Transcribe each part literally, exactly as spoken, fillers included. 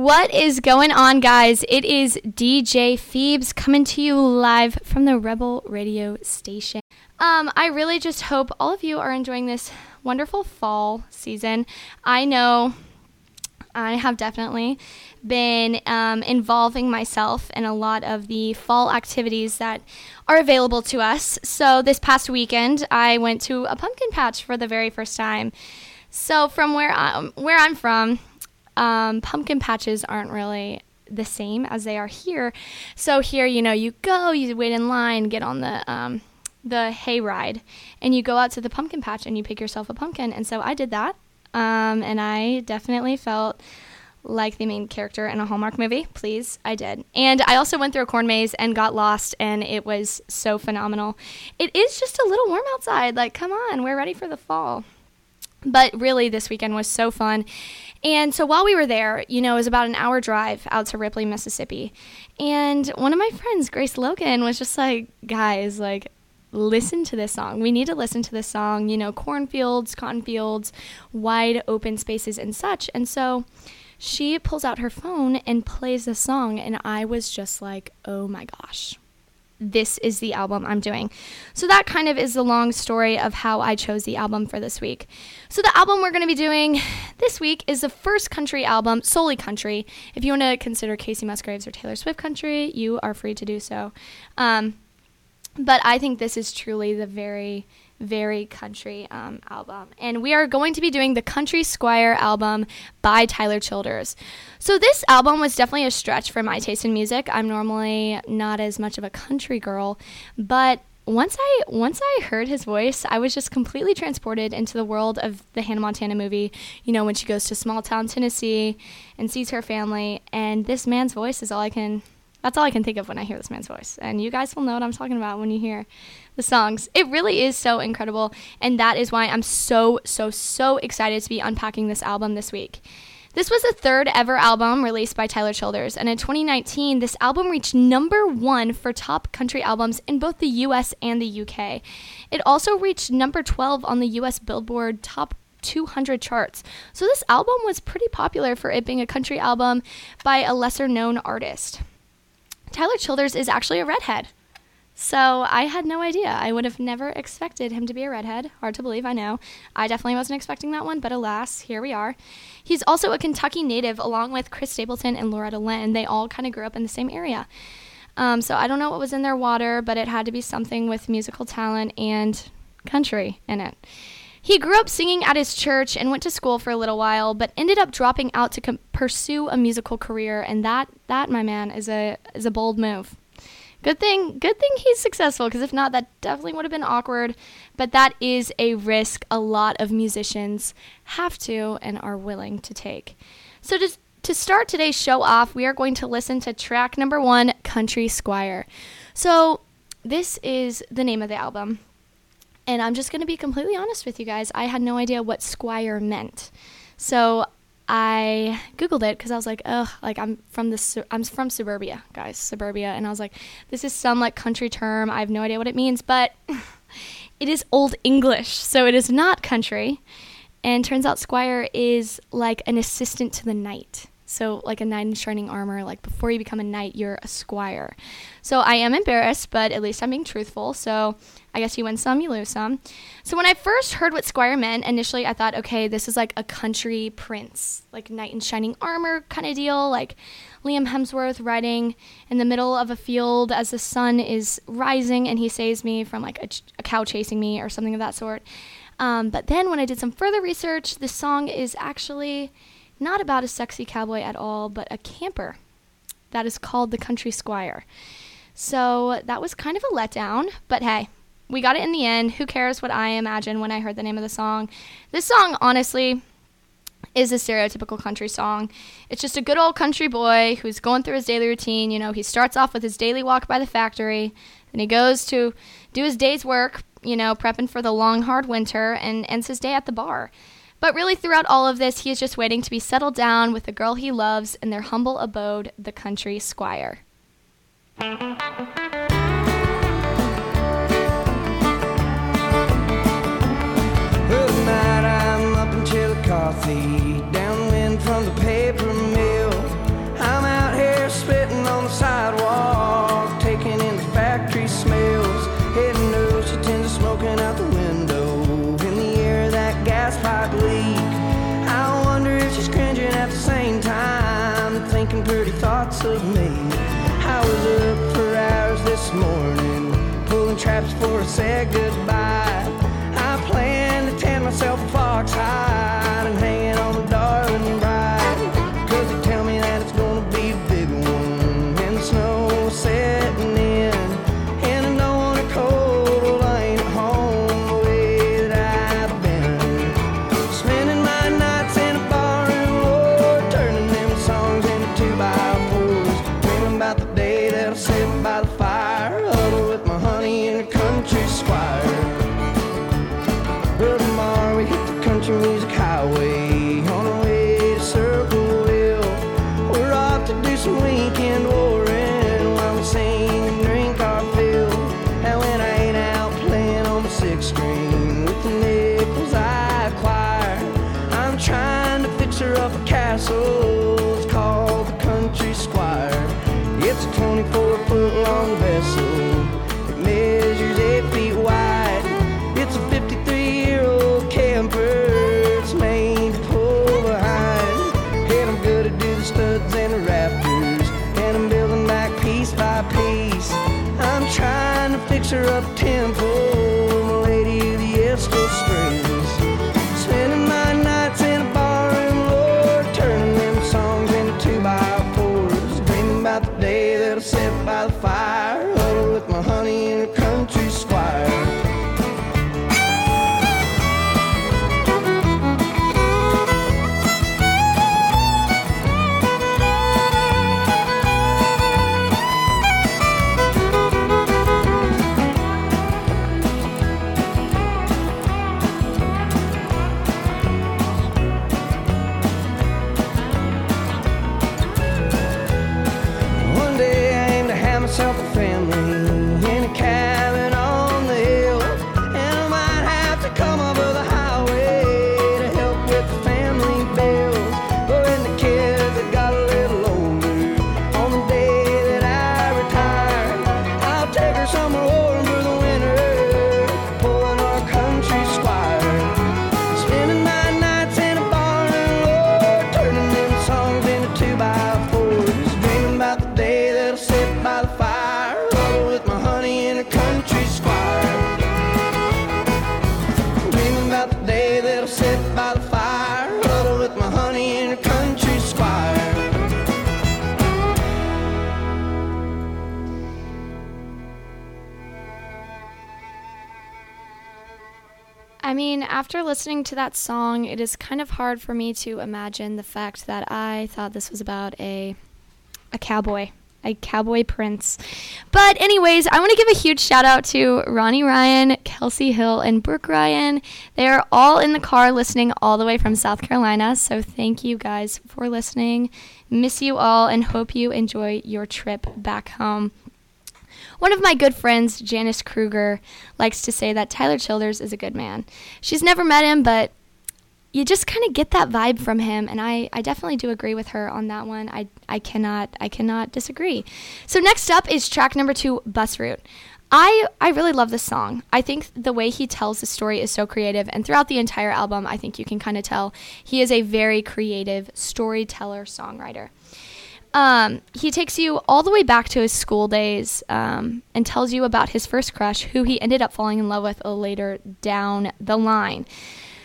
What is going on, guys? It is D J Pheebs coming to you live from the Rebel Radio Station. Um, I really just hope all of you are enjoying this wonderful fall season. I know I have definitely been um, involving myself in a lot of the fall activities that are available to us. So this past weekend, I went to a pumpkin patch for the very first time. So from where I'm, where I'm from... Um, pumpkin patches aren't really the same as they are here. So here, you know, you go, you wait in line, get on the um, the hay ride, and you go out to the pumpkin patch and you pick yourself a pumpkin. And so I did that, um, and I definitely felt like the main character in a Hallmark movie. Please, I did. And I also went through a corn maze and got lost, and it was so phenomenal. It is just a little warm outside. Like, come on, we're ready for the fall. But really, this weekend was so fun. And so while we were there, you know, it was about an hour drive out to Ripley, Mississippi. And one of my friends, Grace Logan, was just like, guys, like, listen to this song. We need to listen to this song, you know, cornfields, cotton fields, wide open spaces and such. And so she pulls out her phone and plays the song. And I was just like, oh, my gosh. This is the album I'm doing. So that kind of is the long story of how I chose the album for this week. So the album we're going to be doing this week is the first country album, solely country. If you want to consider Casey Musgraves or Taylor Swift country, you are free to do so. Um, but I think this is truly the very, very country um, album. And we are going to be doing the Country Squire album by Tyler Childers. So this album was definitely a stretch for my taste in music. I'm normally not as much of a country girl, but once I once I heard his voice, I was just completely transported into the world of the Hannah Montana movie, you know, when she goes to small town Tennessee and sees her family, and this man's voice is all I can That's all I can think of when I hear this man's voice. And you guys will know what I'm talking about when you hear the songs. It really is so incredible. And that is why I'm so, so, so excited to be unpacking this album this week. This was the third ever album released by Tyler Childers. And in twenty nineteen, this album reached number one for top country albums in both the U S and the U K. It also reached number twelve on the U S Billboard Top two hundred charts. So this album was pretty popular for it being a country album by a lesser known artist. Tyler Childers is actually a redhead, so I had no idea. I would have never expected him to be a redhead. Hard to believe, I know. I definitely wasn't expecting that one, but alas, here we are. He's also a Kentucky native, along with Chris Stapleton and Loretta Lynn. They all kind of grew up in the same area. Um, so I don't know what was in their water, but it had to be something with musical talent and country in it. He grew up singing at his church and went to school for a little while, but ended up dropping out to com- pursue a musical career, and that, that, my man, is a is a bold move. Good thing, good thing he's successful, because if not, that definitely would have been awkward, but that is a risk a lot of musicians have to and are willing to take. So to, to start today's show off, we are going to listen to track number one, Country Squire. So this is the name of the album. And I'm just going to be completely honest with you guys. I had no idea what squire meant. So I Googled it because I was like, oh, like I'm from the, su- I'm from suburbia, guys, suburbia. And I was like, this is some like country term. I have no idea what it means, but it is Old English. So it is not country. And turns out squire is like an assistant to the knight. So like a knight in shining armor, like before you become a knight, you're a squire. So I am embarrassed, but at least I'm being truthful. So I guess you win some, you lose some. So when I first heard what squire meant, initially I thought, okay, this is like a country prince, like knight in shining armor kind of deal, like Liam Hemsworth riding in the middle of a field as the sun is rising and he saves me from like a, ch- a cow chasing me or something of that sort. Um, but then when I did some further research, this song is actually... not about a sexy cowboy at all, but a camper that is called the Country Squire. So that was kind of a letdown, but hey, we got it in the end. Who cares what I imagine when I heard the name of the song? This song, honestly, is a stereotypical country song. It's just a good old country boy who's going through his daily routine. You know, he starts off with his daily walk by the factory, and he goes to do his day's work, you know, prepping for the long, hard winter, and ends his day at the bar. But really, throughout all of this, he is just waiting to be settled down with the girl he loves in their humble abode, the Country Squire. Well, tonight I'm up in Chillicothe, downwind from the paper mill. this weekend warring while we sing and drink our fill. And when I ain't out playing on the sixth string with the nickels I acquire, I'm trying to fixer up a castle. It's called the Country Squire. It's a twenty-four foot long vessel. It measures eight feet wide. It's a fifty-three year old camper. It's made to pull behind. And I'm gonna do the studs and the rafters. And I'm building back piece by piece. I'm trying to fix her up temple, my lady of the Estel Springs. Spending my nights in a bar and Lord, turning them songs into two by four. About the day that I sit by the fire, huddle with my honey in a country squire. I mean, after listening to that song, it is kind of hard for me to imagine the fact that I thought this was about a a cowboy, a cowboy prince. But anyways, I want to give a huge shout out to Ronnie Ryan, Kelsey Hill, and Brooke Ryan. They are all in the car listening all the way from South Carolina. So thank you guys for listening. Miss you all and hope you enjoy your trip back home. One of my good friends, Janice Kruger, likes to say that Tyler Childers is a good man. She's never met him, but you just kind of get that vibe from him, and I, I definitely do agree with her on that one. I I cannot I cannot disagree. So next up is track number two, Bus Route. I, I really love this song. I think the way he tells the story is so creative, and throughout the entire album, I think you can kind of tell he is a very creative storyteller, songwriter. Um, he takes you all the way back to his school days um, and tells you about his first crush, who he ended up falling in love with later down the line.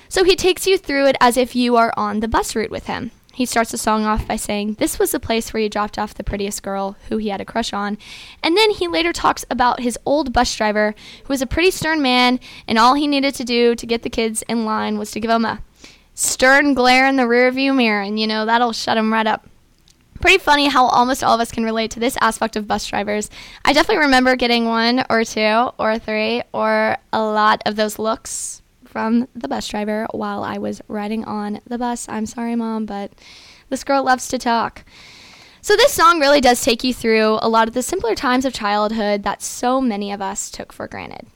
So he takes you through it as if you are on the bus route with him. He starts the song off by saying, "This was the place where you dropped off the prettiest girl who he had a crush on." And then he later talks about his old bus driver, who was a pretty stern man, and all he needed to do to get the kids in line was to give him a stern glare in the rearview mirror, and, you know, that'll shut him right up. Pretty funny how almost all of us can relate to this aspect of bus drivers. I definitely remember getting one or two or three or a lot of those looks from the bus driver while I was riding on the bus. I'm sorry, Mom, but this girl loves to talk. So this song really does take you through a lot of the simpler times of childhood that so many of us took for granted.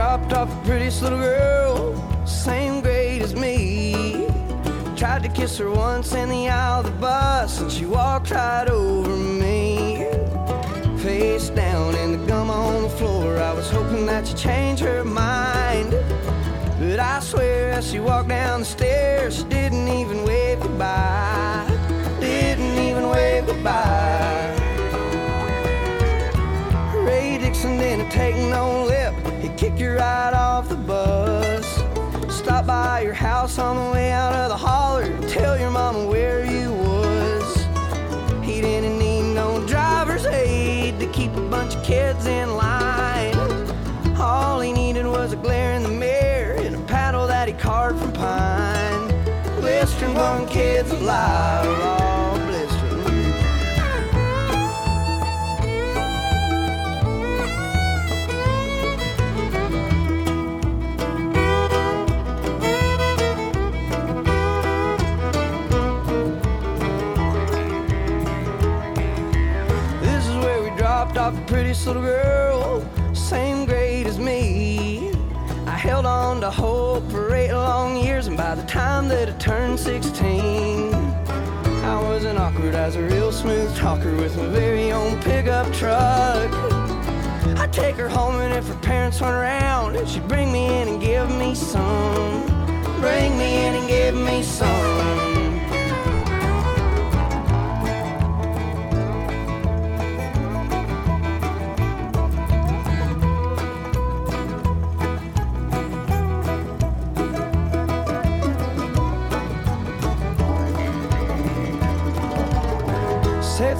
Dropped off the prettiest little girl, same grade as me. Tried to kiss her once in the aisle of the bus, and she walked right over me. Face down in the gum on the floor, I was hoping that she'd change her mind. But I swear, as she walked down the stairs, she didn't even wave goodbye. Didn't even wave goodbye. Ray Dixon didn't take no lip. Kick you right off the bus. Stop by your house on the way out of the holler. Tell your mama where you was. He didn't need no driver's aid to keep a bunch of kids in line. All he needed was a glare in the mirror and a paddle that he carved from pine. Blistering one kid's alive, all blistering. dropped off a pretty little girl, same grade as me. I held on to hope for eight long years, and by the time that I turned sixteen, I wasn't awkward, I was a real smooth talker with my very own pickup truck. I'd take her home, and if her parents weren't around, she'd bring me in and give me some. Bring me in and give me some.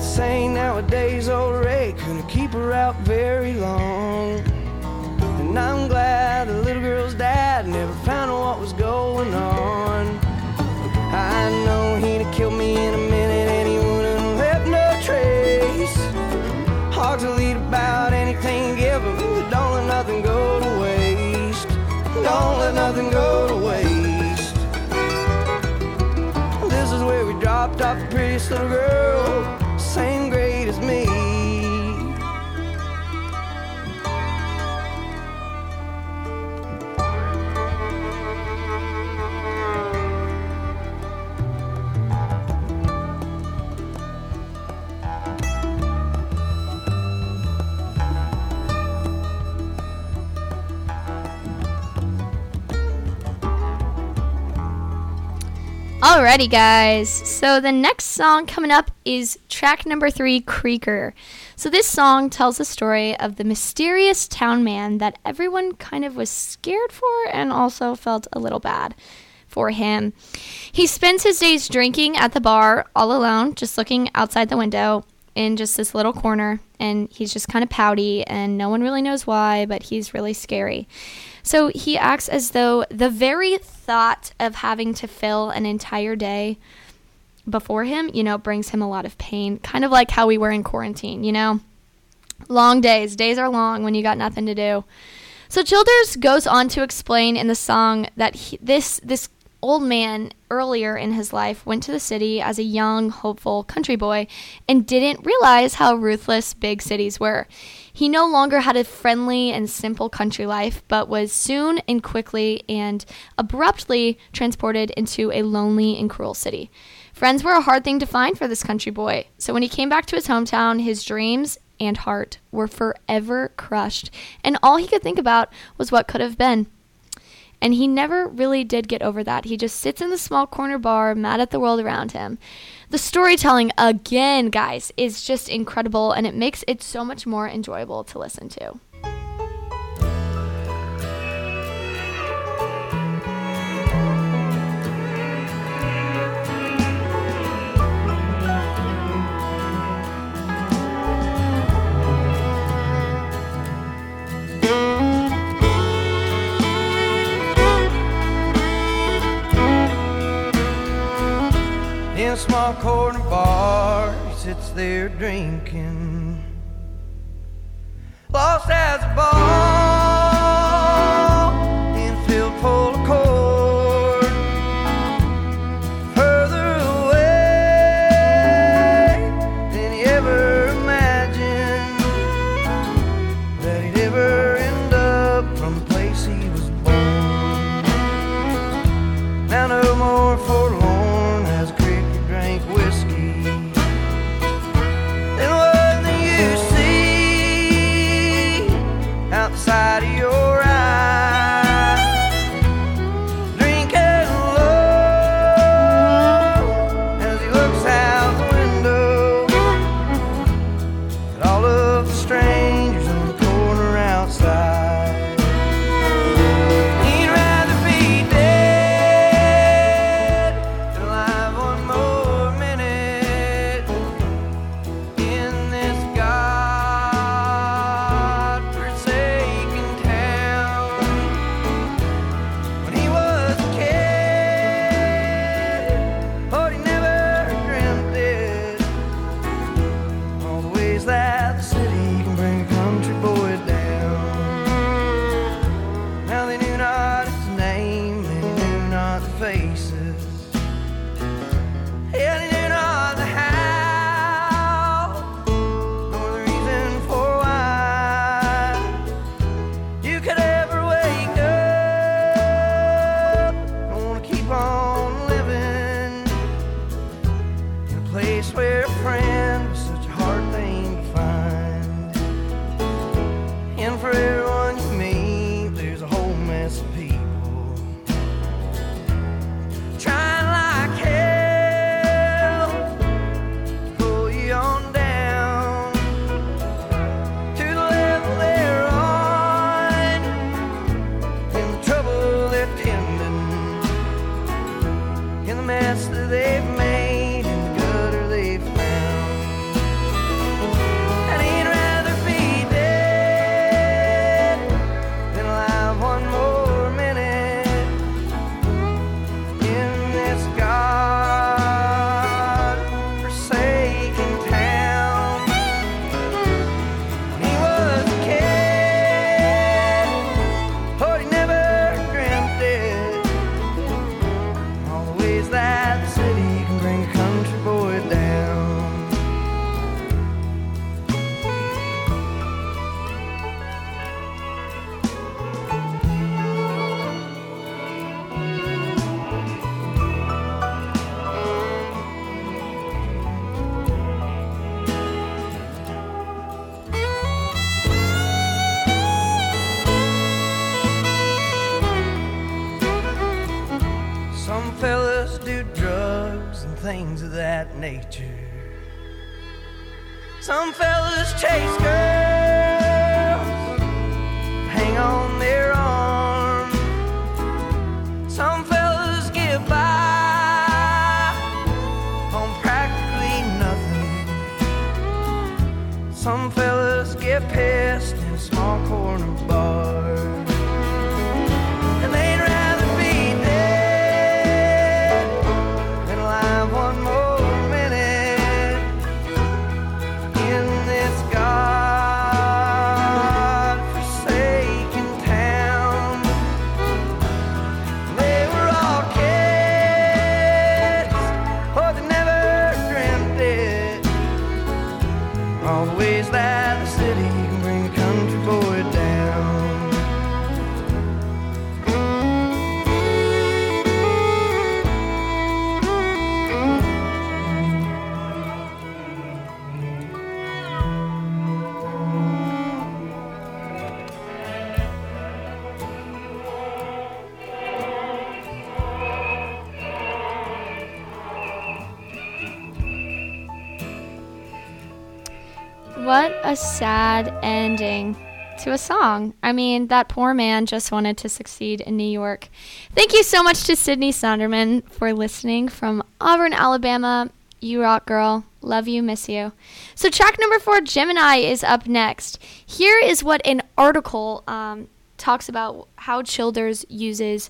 Saying nowadays old Ray couldn't keep her out very long, and I'm glad the little girl's dad never found out what was going on. I know he'd have killed me in a minute and he wouldn't left no trace. Hogs will eat about anything given, but don't let nothing go to waste. Don't let nothing go to waste. This is where we dropped off the prettiest little girl, same grade as me. Alrighty, guys, so the next song coming up is track number three, Creaker. So this song tells the story of the mysterious town man that everyone kind of was scared for and also felt a little bad for him. He spends his days drinking at the bar all alone, just looking outside the window in just this little corner, and he's just kind of pouty and no one really knows why, but he's really scary. So he acts as though the very thought of having to fill an entire day before him, you know, brings him a lot of pain. Kind of like how we were in quarantine, you know? Long days. Days are long when you got nothing to do. So Childers goes on to explain in the song that he, this this old man earlier in his life went to the city as a young, hopeful country boy and didn't realize how ruthless big cities were. He no longer had a friendly and simple country life, but was soon and quickly and abruptly transported into a lonely and cruel city. Friends were a hard thing to find for this country boy, so when he came back to his hometown, his dreams and heart were forever crushed, and all he could think about was what could have been. And he never really did get over that. He just sits in the small corner bar, mad at the world around him. The storytelling, again, guys, is just incredible, and it makes it so much more enjoyable to listen to. In a small corner bar, he sits there drinking, lost as a ball in a field full of corn. Further away than he ever imagined that he'd ever end up from the place he was born. Now no more forlorn. friend was such a hard thing to find. And for everyone you meet, there's a whole mess of people trying like hell to pull you on down to the level they're on and the trouble they're tending and the mess that they've made. Things of that nature. Some fellas chase girls, hang on their arm. Some fellas get by on practically nothing. Some fellas get pissed in a small corner bar. What a sad ending to a song. I mean, that poor man just wanted to succeed in New York. Thank you so much to Sydney Sonderman for listening from Auburn, Alabama. You rock, girl. Love you, miss you. So track number four, Gemini, is up next. Here is what an article um, talks about how Childers uses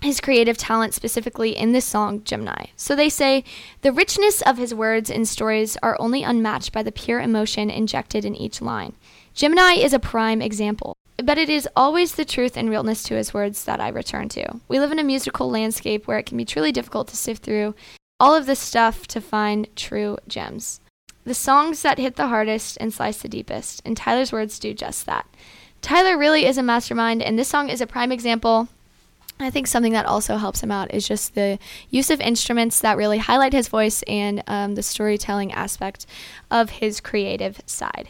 his creative talent, specifically in this song, Gemini. So they say, the richness of his words and stories are only unmatched by the pure emotion injected in each line. Gemini is a prime example, but it is always the truth and realness to his words that I return to. We live in a musical landscape where it can be truly difficult to sift through all of this stuff to find true gems. The songs that hit the hardest and slice the deepest, and Tyler's words do just that. Tyler really is a mastermind, and this song is a prime example. I think something that also helps him out is just the use of instruments that really highlight his voice and um, the storytelling aspect of his creative side.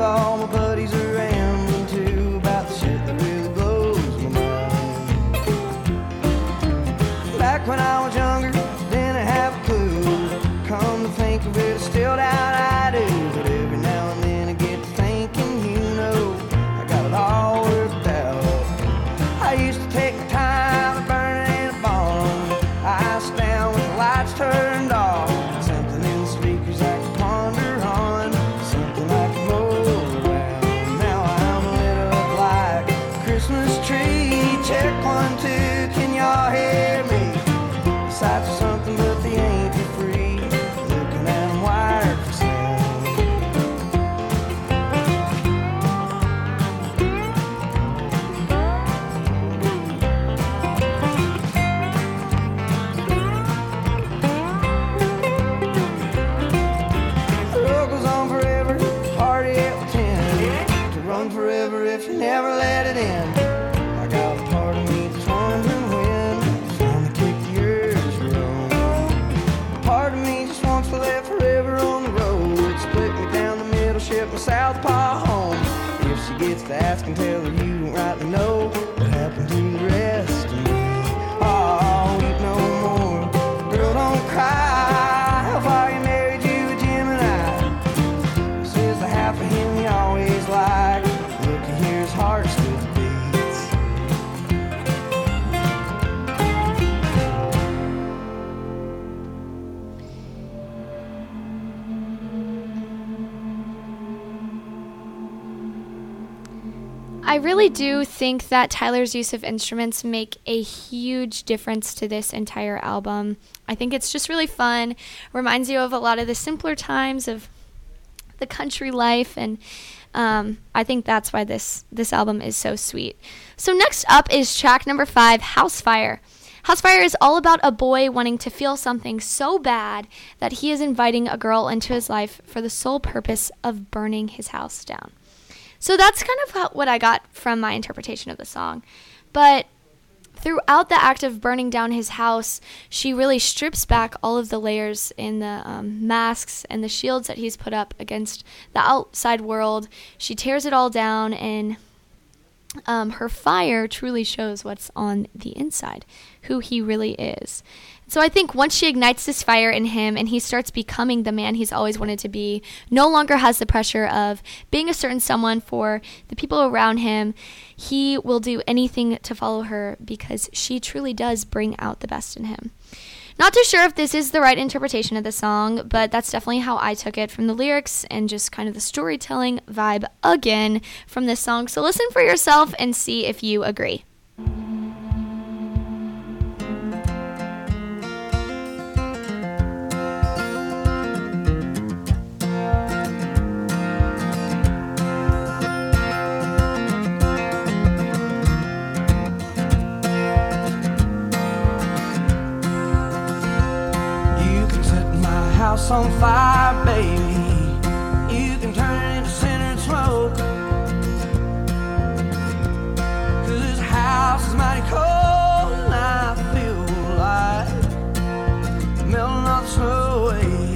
All ship a southpaw home. If she gets to asking, tell her you don't rightly know what happened to the rest of me. Oh, weep no more, girl, don't cry. How far you married, you a Gemini? Says the half of him you always lied. Look, you hear his heart still I really do think that Tyler's use of instruments make a huge difference to this entire album. I think it's just really fun, reminds you of a lot of the simpler times of the country life, and um, I think that's why this, this album is so sweet. So next up is track number five, House Fire. House Fire is all about a boy wanting to feel something so bad that he is inviting a girl into his life for the sole purpose of burning his house down. So that's kind of how, what I got from my interpretation of the song. But throughout the act of burning down his house, she really strips back all of the layers in the um, masks and the shields that he's put up against the outside world. She tears it all down, and um, her fire truly shows what's on the inside, who he really is. So I think once she ignites this fire in him and he starts becoming the man he's always wanted to be, no longer has the pressure of being a certain someone for the people around him, he will do anything to follow her because she truly does bring out the best in him. Not too sure if this is the right interpretation of the song, but that's definitely how I took it from the lyrics and just kind of the storytelling vibe again from this song. So listen for yourself and see if you agree. House on fire, baby. You can turn it into cinder smoke, 'cause this house is mighty cold and I feel like melting all the snow away.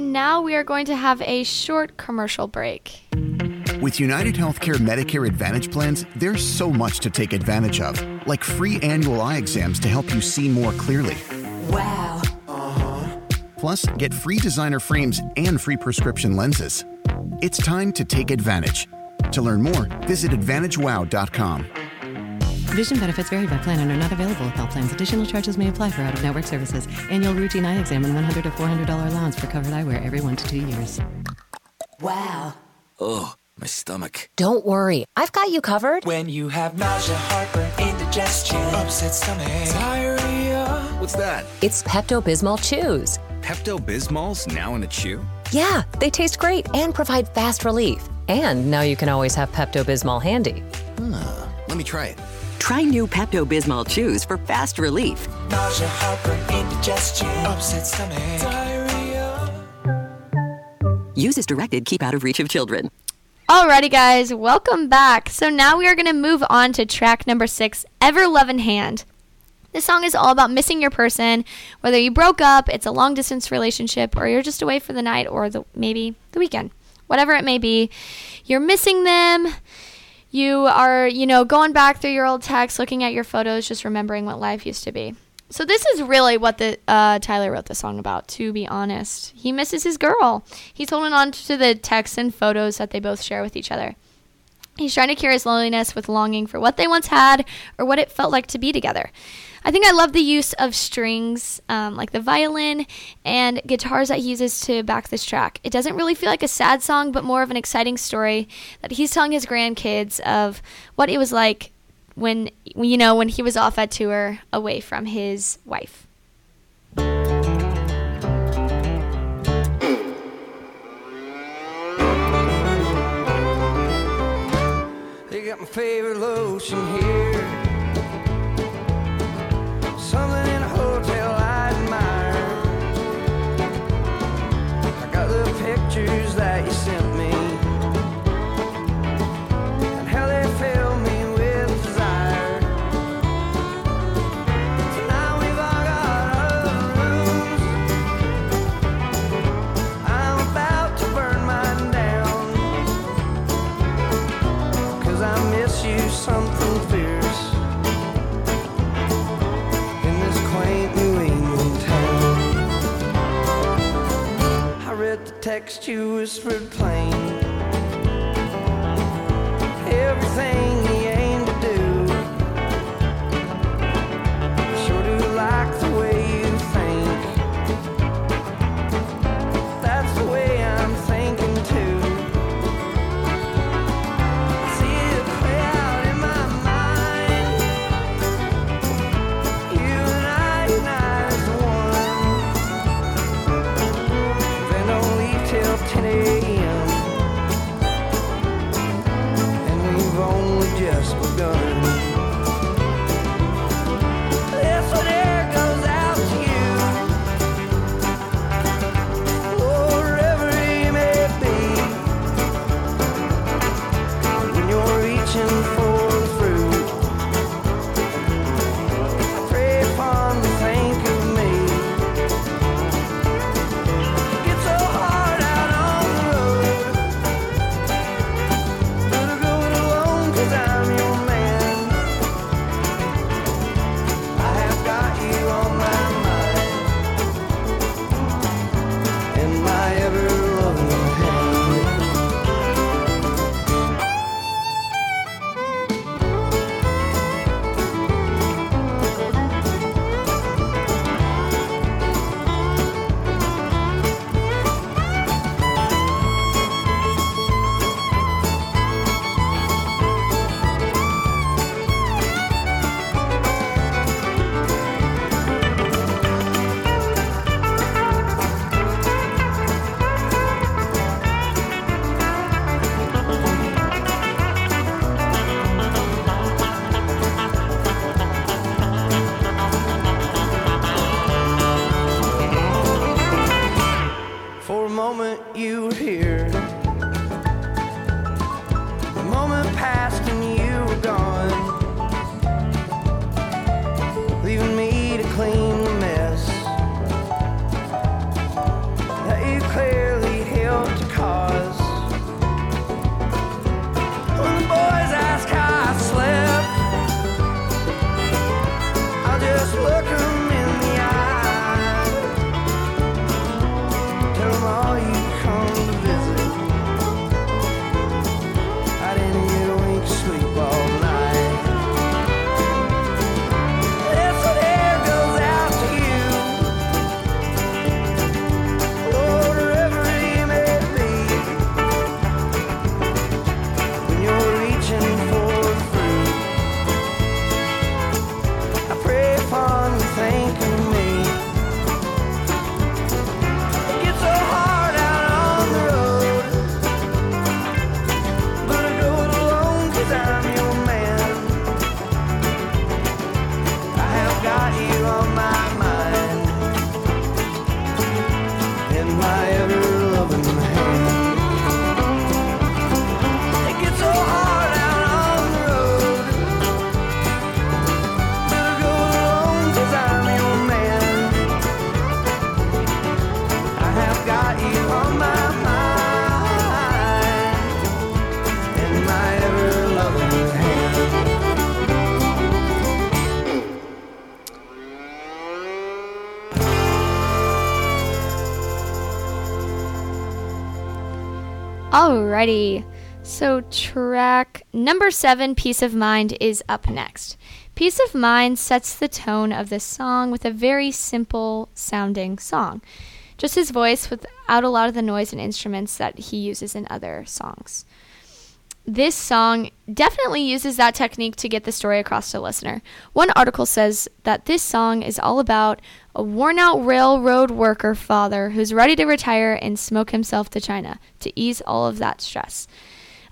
And now we are going to have a short commercial break. With United Healthcare Medicare Advantage plans, there's so much to take advantage of, like free annual eye exams to help you see more clearly. Wow. Uh-huh. Plus, get free designer frames and free prescription lenses. It's time to take advantage. To learn more, visit advantage wow dot com. Vision benefits vary by plan and are not available with all plans. Additional charges may apply for out-of-network services. Annual routine eye exam and one hundred dollars to four hundred dollars allowance for covered eyewear every one to two years. Wow. Ugh. My stomach. Don't worry, I've got you covered. When you have nausea, heartburn, indigestion, upset stomach, diarrhea. What's that? It's Pepto-Bismol Chews. Pepto-Bismol's now in a chew? Yeah, they taste great and provide fast relief. And now you can always have Pepto-Bismol handy. Huh. Let me try it. Try new Pepto-Bismol Chews for fast relief. Nausea, heartburn, indigestion, upset stomach, diarrhea. Use as directed. Keep out of reach of children. Alrighty guys, welcome back. So now we are going to move on to track number six, Ever Love in Hand. This song is all about missing your person, whether you broke up, it's a long distance relationship, or you're just away for the night or the, maybe the weekend. Whatever it may be, you're missing them. You are, you know, going back through your old texts, looking at your photos, just remembering what life used to be. So this is really what the uh, Tyler wrote the song about, to be honest. He misses his girl. He's holding on to the texts and photos that they both share with each other. He's trying to cure his loneliness with longing for what they once had or what it felt like to be together. I think I love the use of strings, um, like the violin and guitars that he uses to back this track. It doesn't really feel like a sad song, but more of an exciting story that he's telling his grandkids of what it was like when, you know, when he was off at tour away from his wife. They got my favorite lotion here, something in a hotel I admire. I got the pictures that you sent me. Something fierce in this quaint New England town. I read the text you whispered plain, everything he aimed to do. I sure do like the way you think. That's the way I'm thinking too. Just begun. This one here goes out to you, wherever you may be, when you're reaching for. I'm your man. Alrighty, so track number seven, Peace of Mind, is up next. Peace of Mind sets the tone of this song with a very simple sounding song. Just his voice without a lot of the noise and instruments that he uses in other songs. This song definitely uses that technique to get the story across to the listener. One article says that this song is all about a worn-out railroad worker father who's ready to retire and smoke himself to China to ease all of that stress.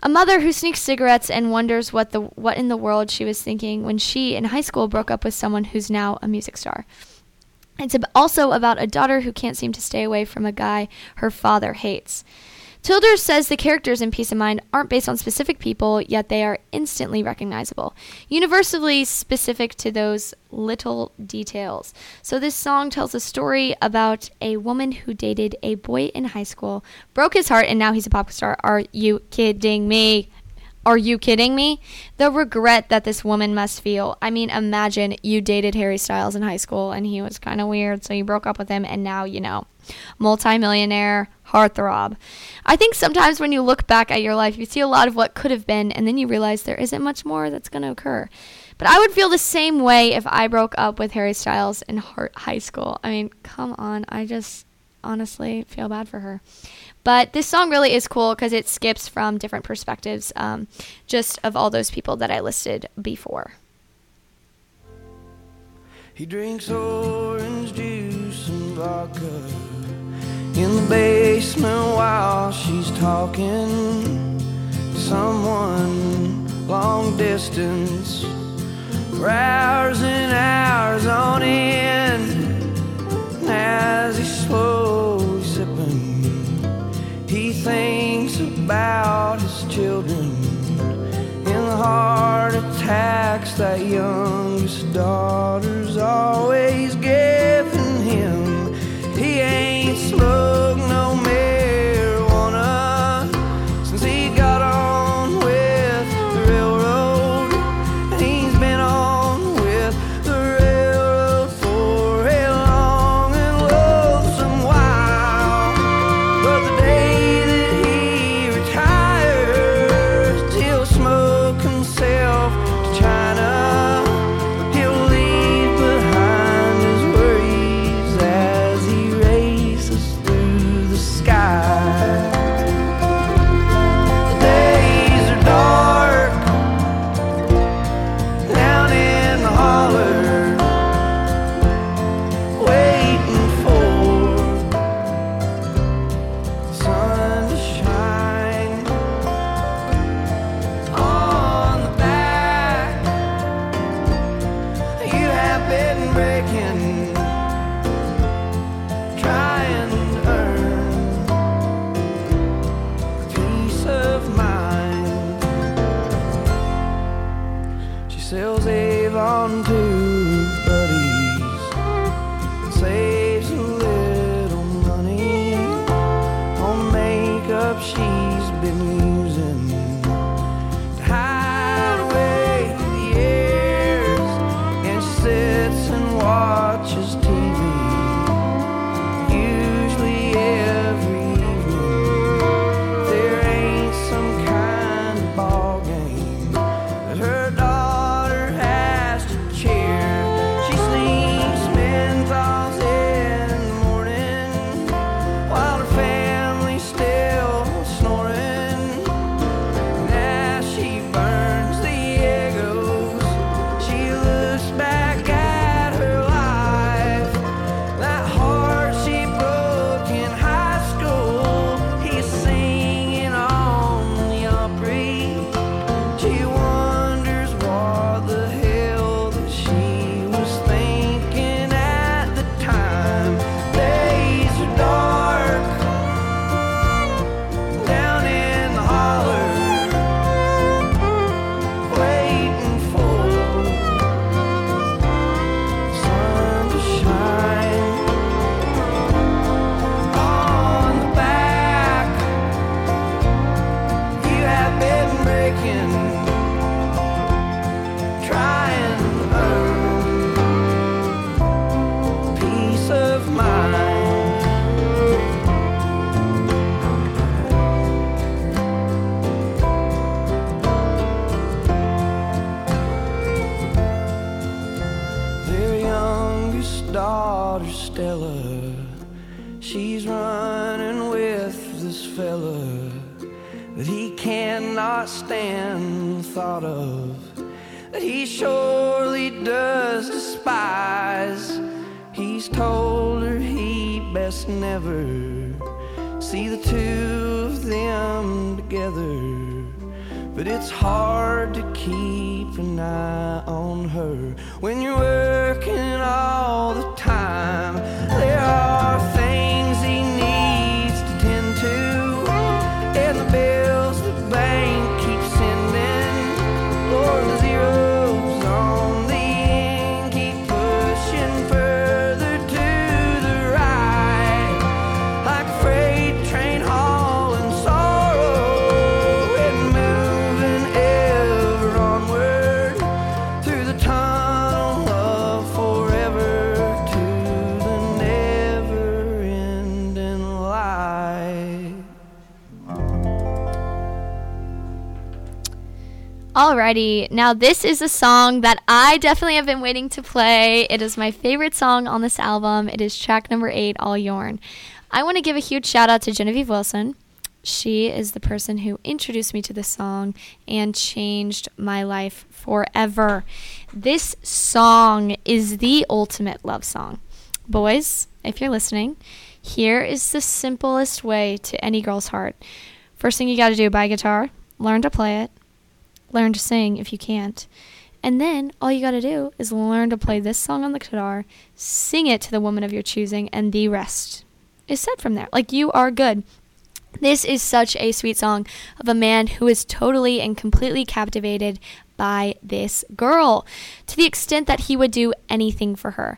A mother who sneaks cigarettes and wonders what the what in the world she was thinking when she, in high school, broke up with someone who's now a music star. It's also about a daughter who can't seem to stay away from a guy her father hates. Childers says the characters in Peace of Mind aren't based on specific people, yet they are instantly recognizable, universally specific to those little details. So this song tells a story about a woman who dated a boy in high school, broke his heart, and now he's a pop star. Are you kidding me? Are you kidding me? The regret that this woman must feel. I mean, imagine you dated Harry Styles in high school, and he was kind of weird, so you broke up with him, and now, you know, multimillionaire, heartthrob. I think sometimes when you look back at your life, you see a lot of what could have been, and then you realize there isn't much more that's going to occur. But I would feel the same way if I broke up with Harry Styles in high school. I mean, come on. I just honestly feel bad for her. But this song really is cool because it skips from different perspectives, um, just of all those people that I listed before. He drinks orange juice and vodka in the basement while she's talking to someone long distance for hours and hours on end. And as he's slowly sipping, he thinks about his children and the heart attacks that youngest daughter's always giving him. He ain't smoked no marijuana since he got on with the railroad. He's been on with the railroad for a long and lonesome while. But the day that he retires, he'll smoke himself to China. Her daughter has to change. that he cannot stand the thought of, that he surely does despise. He's told her he best never see the two of them together, but it's hard to keep an eye on her when you're working all the time. There are things he needs to tend to, and the bills the bank keeps sending, Lord, the zeros on the end keep pushing further to the right, like a freight train hauling sorrow and moving ever onward through the tunnel of forever to the never-ending light. Alrighty, now this is a song that I definitely have been waiting to play. It is my favorite song on this album. It is track number eight, All Yorn. I want to give a huge shout out to Genevieve Wilson. She is the person who introduced me to this song and changed my life forever. This song is the ultimate love song. Boys, if you're listening, here is the simplest way to any girl's heart. First thing you got to do, buy a guitar, learn to play it, learn to sing if you can't. And then all you got to do is learn to play this song on the guitar, sing it to the woman of your choosing, and the rest is said from there. Like, you are good. This is such a sweet song of a man who is totally and completely captivated by this girl to the extent that he would do anything for her.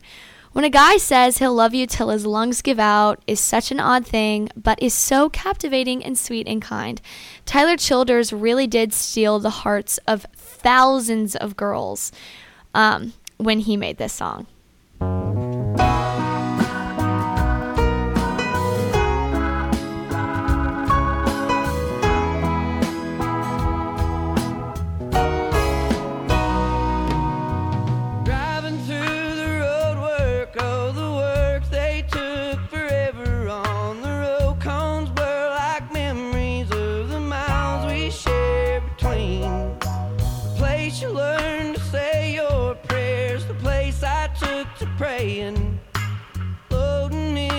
When a guy says he'll love you till his lungs give out is such an odd thing, but is so captivating and sweet and kind. Tyler Childers really did steal the hearts of thousands of girls um, when he made this song. Never let me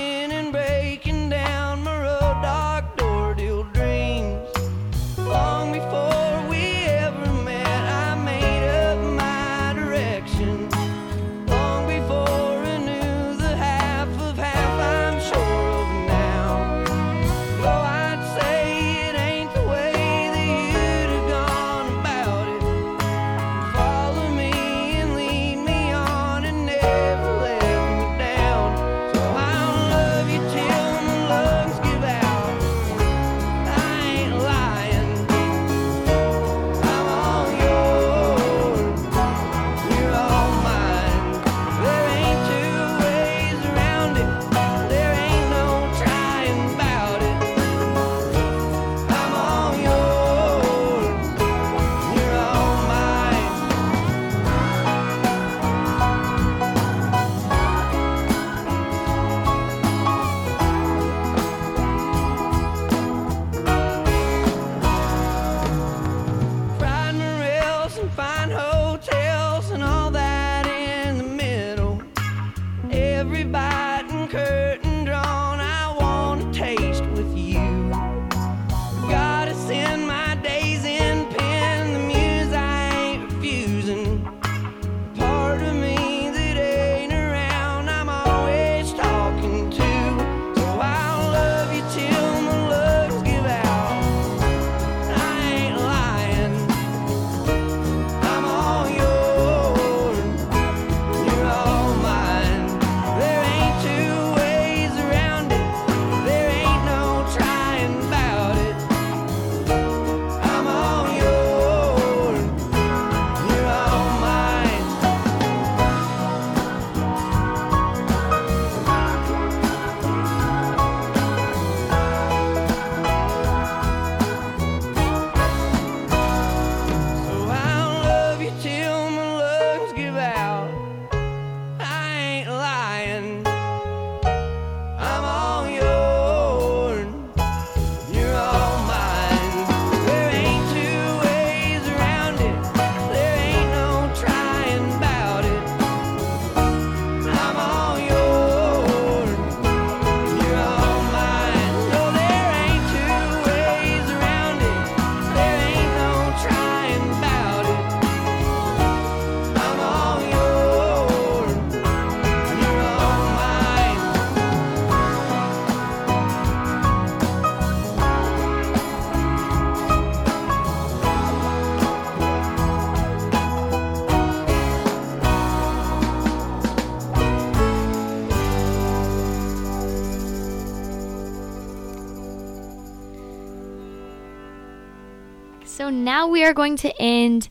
So now we are going to end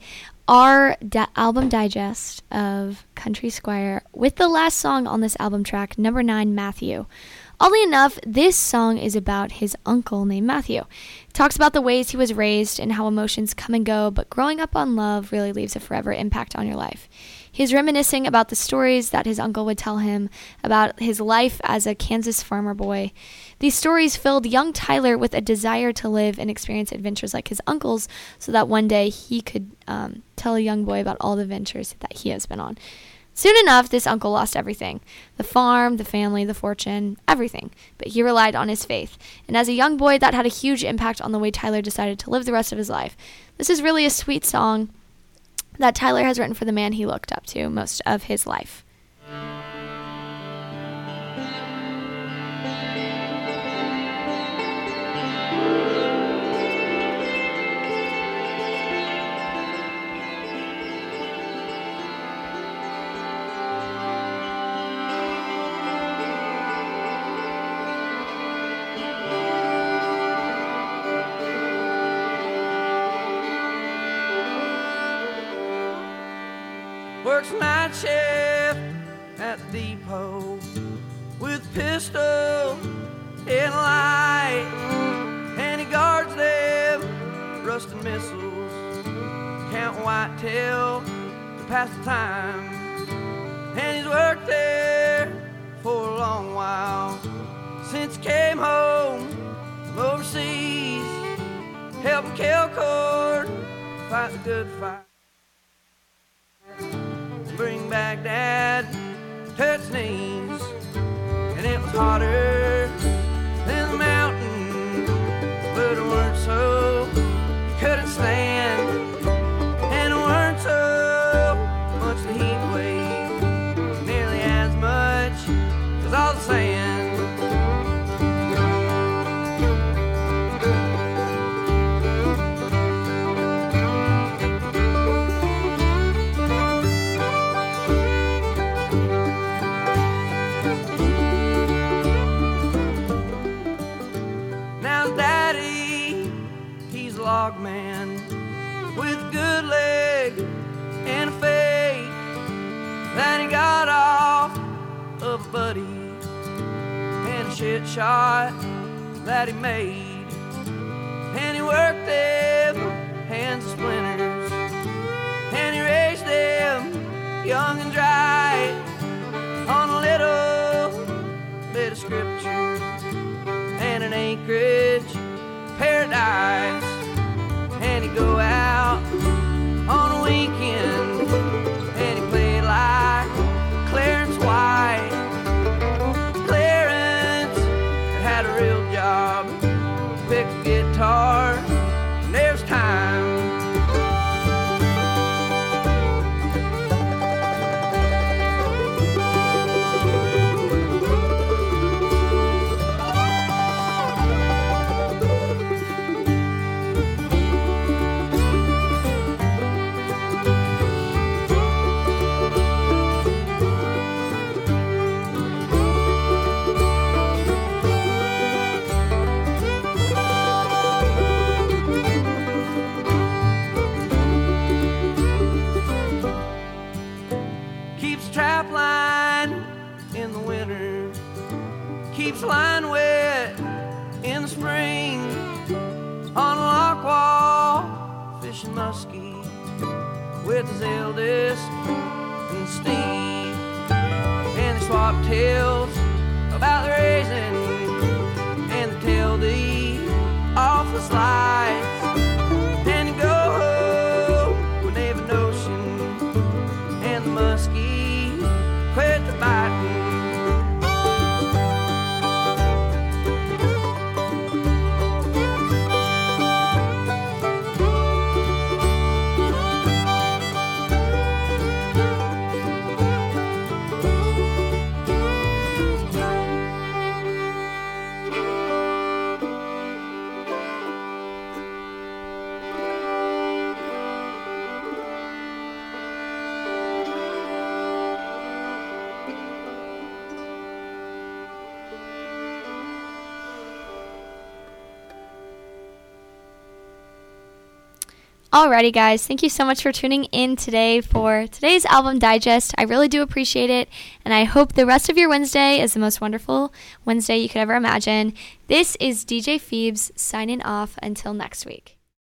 our di- album digest of Country Squire with the last song on this album track, number nine, Matthew. Oddly enough, this song is about his uncle named Matthew. It talks about the ways he was raised and how emotions come and go, but growing up on love really leaves a forever impact on your life. He's reminiscing about the stories that his uncle would tell him about his life as a Kansas farmer boy. These stories filled young Tyler with a desire to live and experience adventures like his uncle's so that one day he could um, tell a young boy about all the ventures that he has been on. Soon enough, this uncle lost everything. The farm, the family, the fortune, everything. But he relied on his faith. And as a young boy, that had a huge impact on the way Tyler decided to live the rest of his life. This is really a sweet song that Tyler has written for the man he looked up to most of his life. Works night shift at depot with pistol and light, and he guards them rusted missiles. Count whitetail to pass the time, and he's worked there for a long while since he came home from overseas, helping kill corn, fight the good fight. Bring back Dad to its knees, and it was hotter than the mountain, but it weren't so it couldn't stand, and it weren't so much the heat wave, nearly as much as all the sand. Man with a good leg and a face, then he got off of a buddy and a shit shot that he made, and he worked them hands to splinters, and he raised them young and dry on a little bit of scripture and an acreage paradise. And he'd go out on a weekend and he'd play like Clarence White. Clarence had a real job, picked a guitar, and there was time. Flying wet in the spring on a lock wall, fishing muskie with his eldest and Steve, and they swapped tales about the raising and they tell the office lights, and they go home when they've a notion, and the muskie quit the biting. Alrighty, guys, thank you so much for tuning in today for today's album digest. I really do appreciate it, and I hope the rest of your Wednesday is the most wonderful Wednesday you could ever imagine. This is D J Pheebs signing off until next week.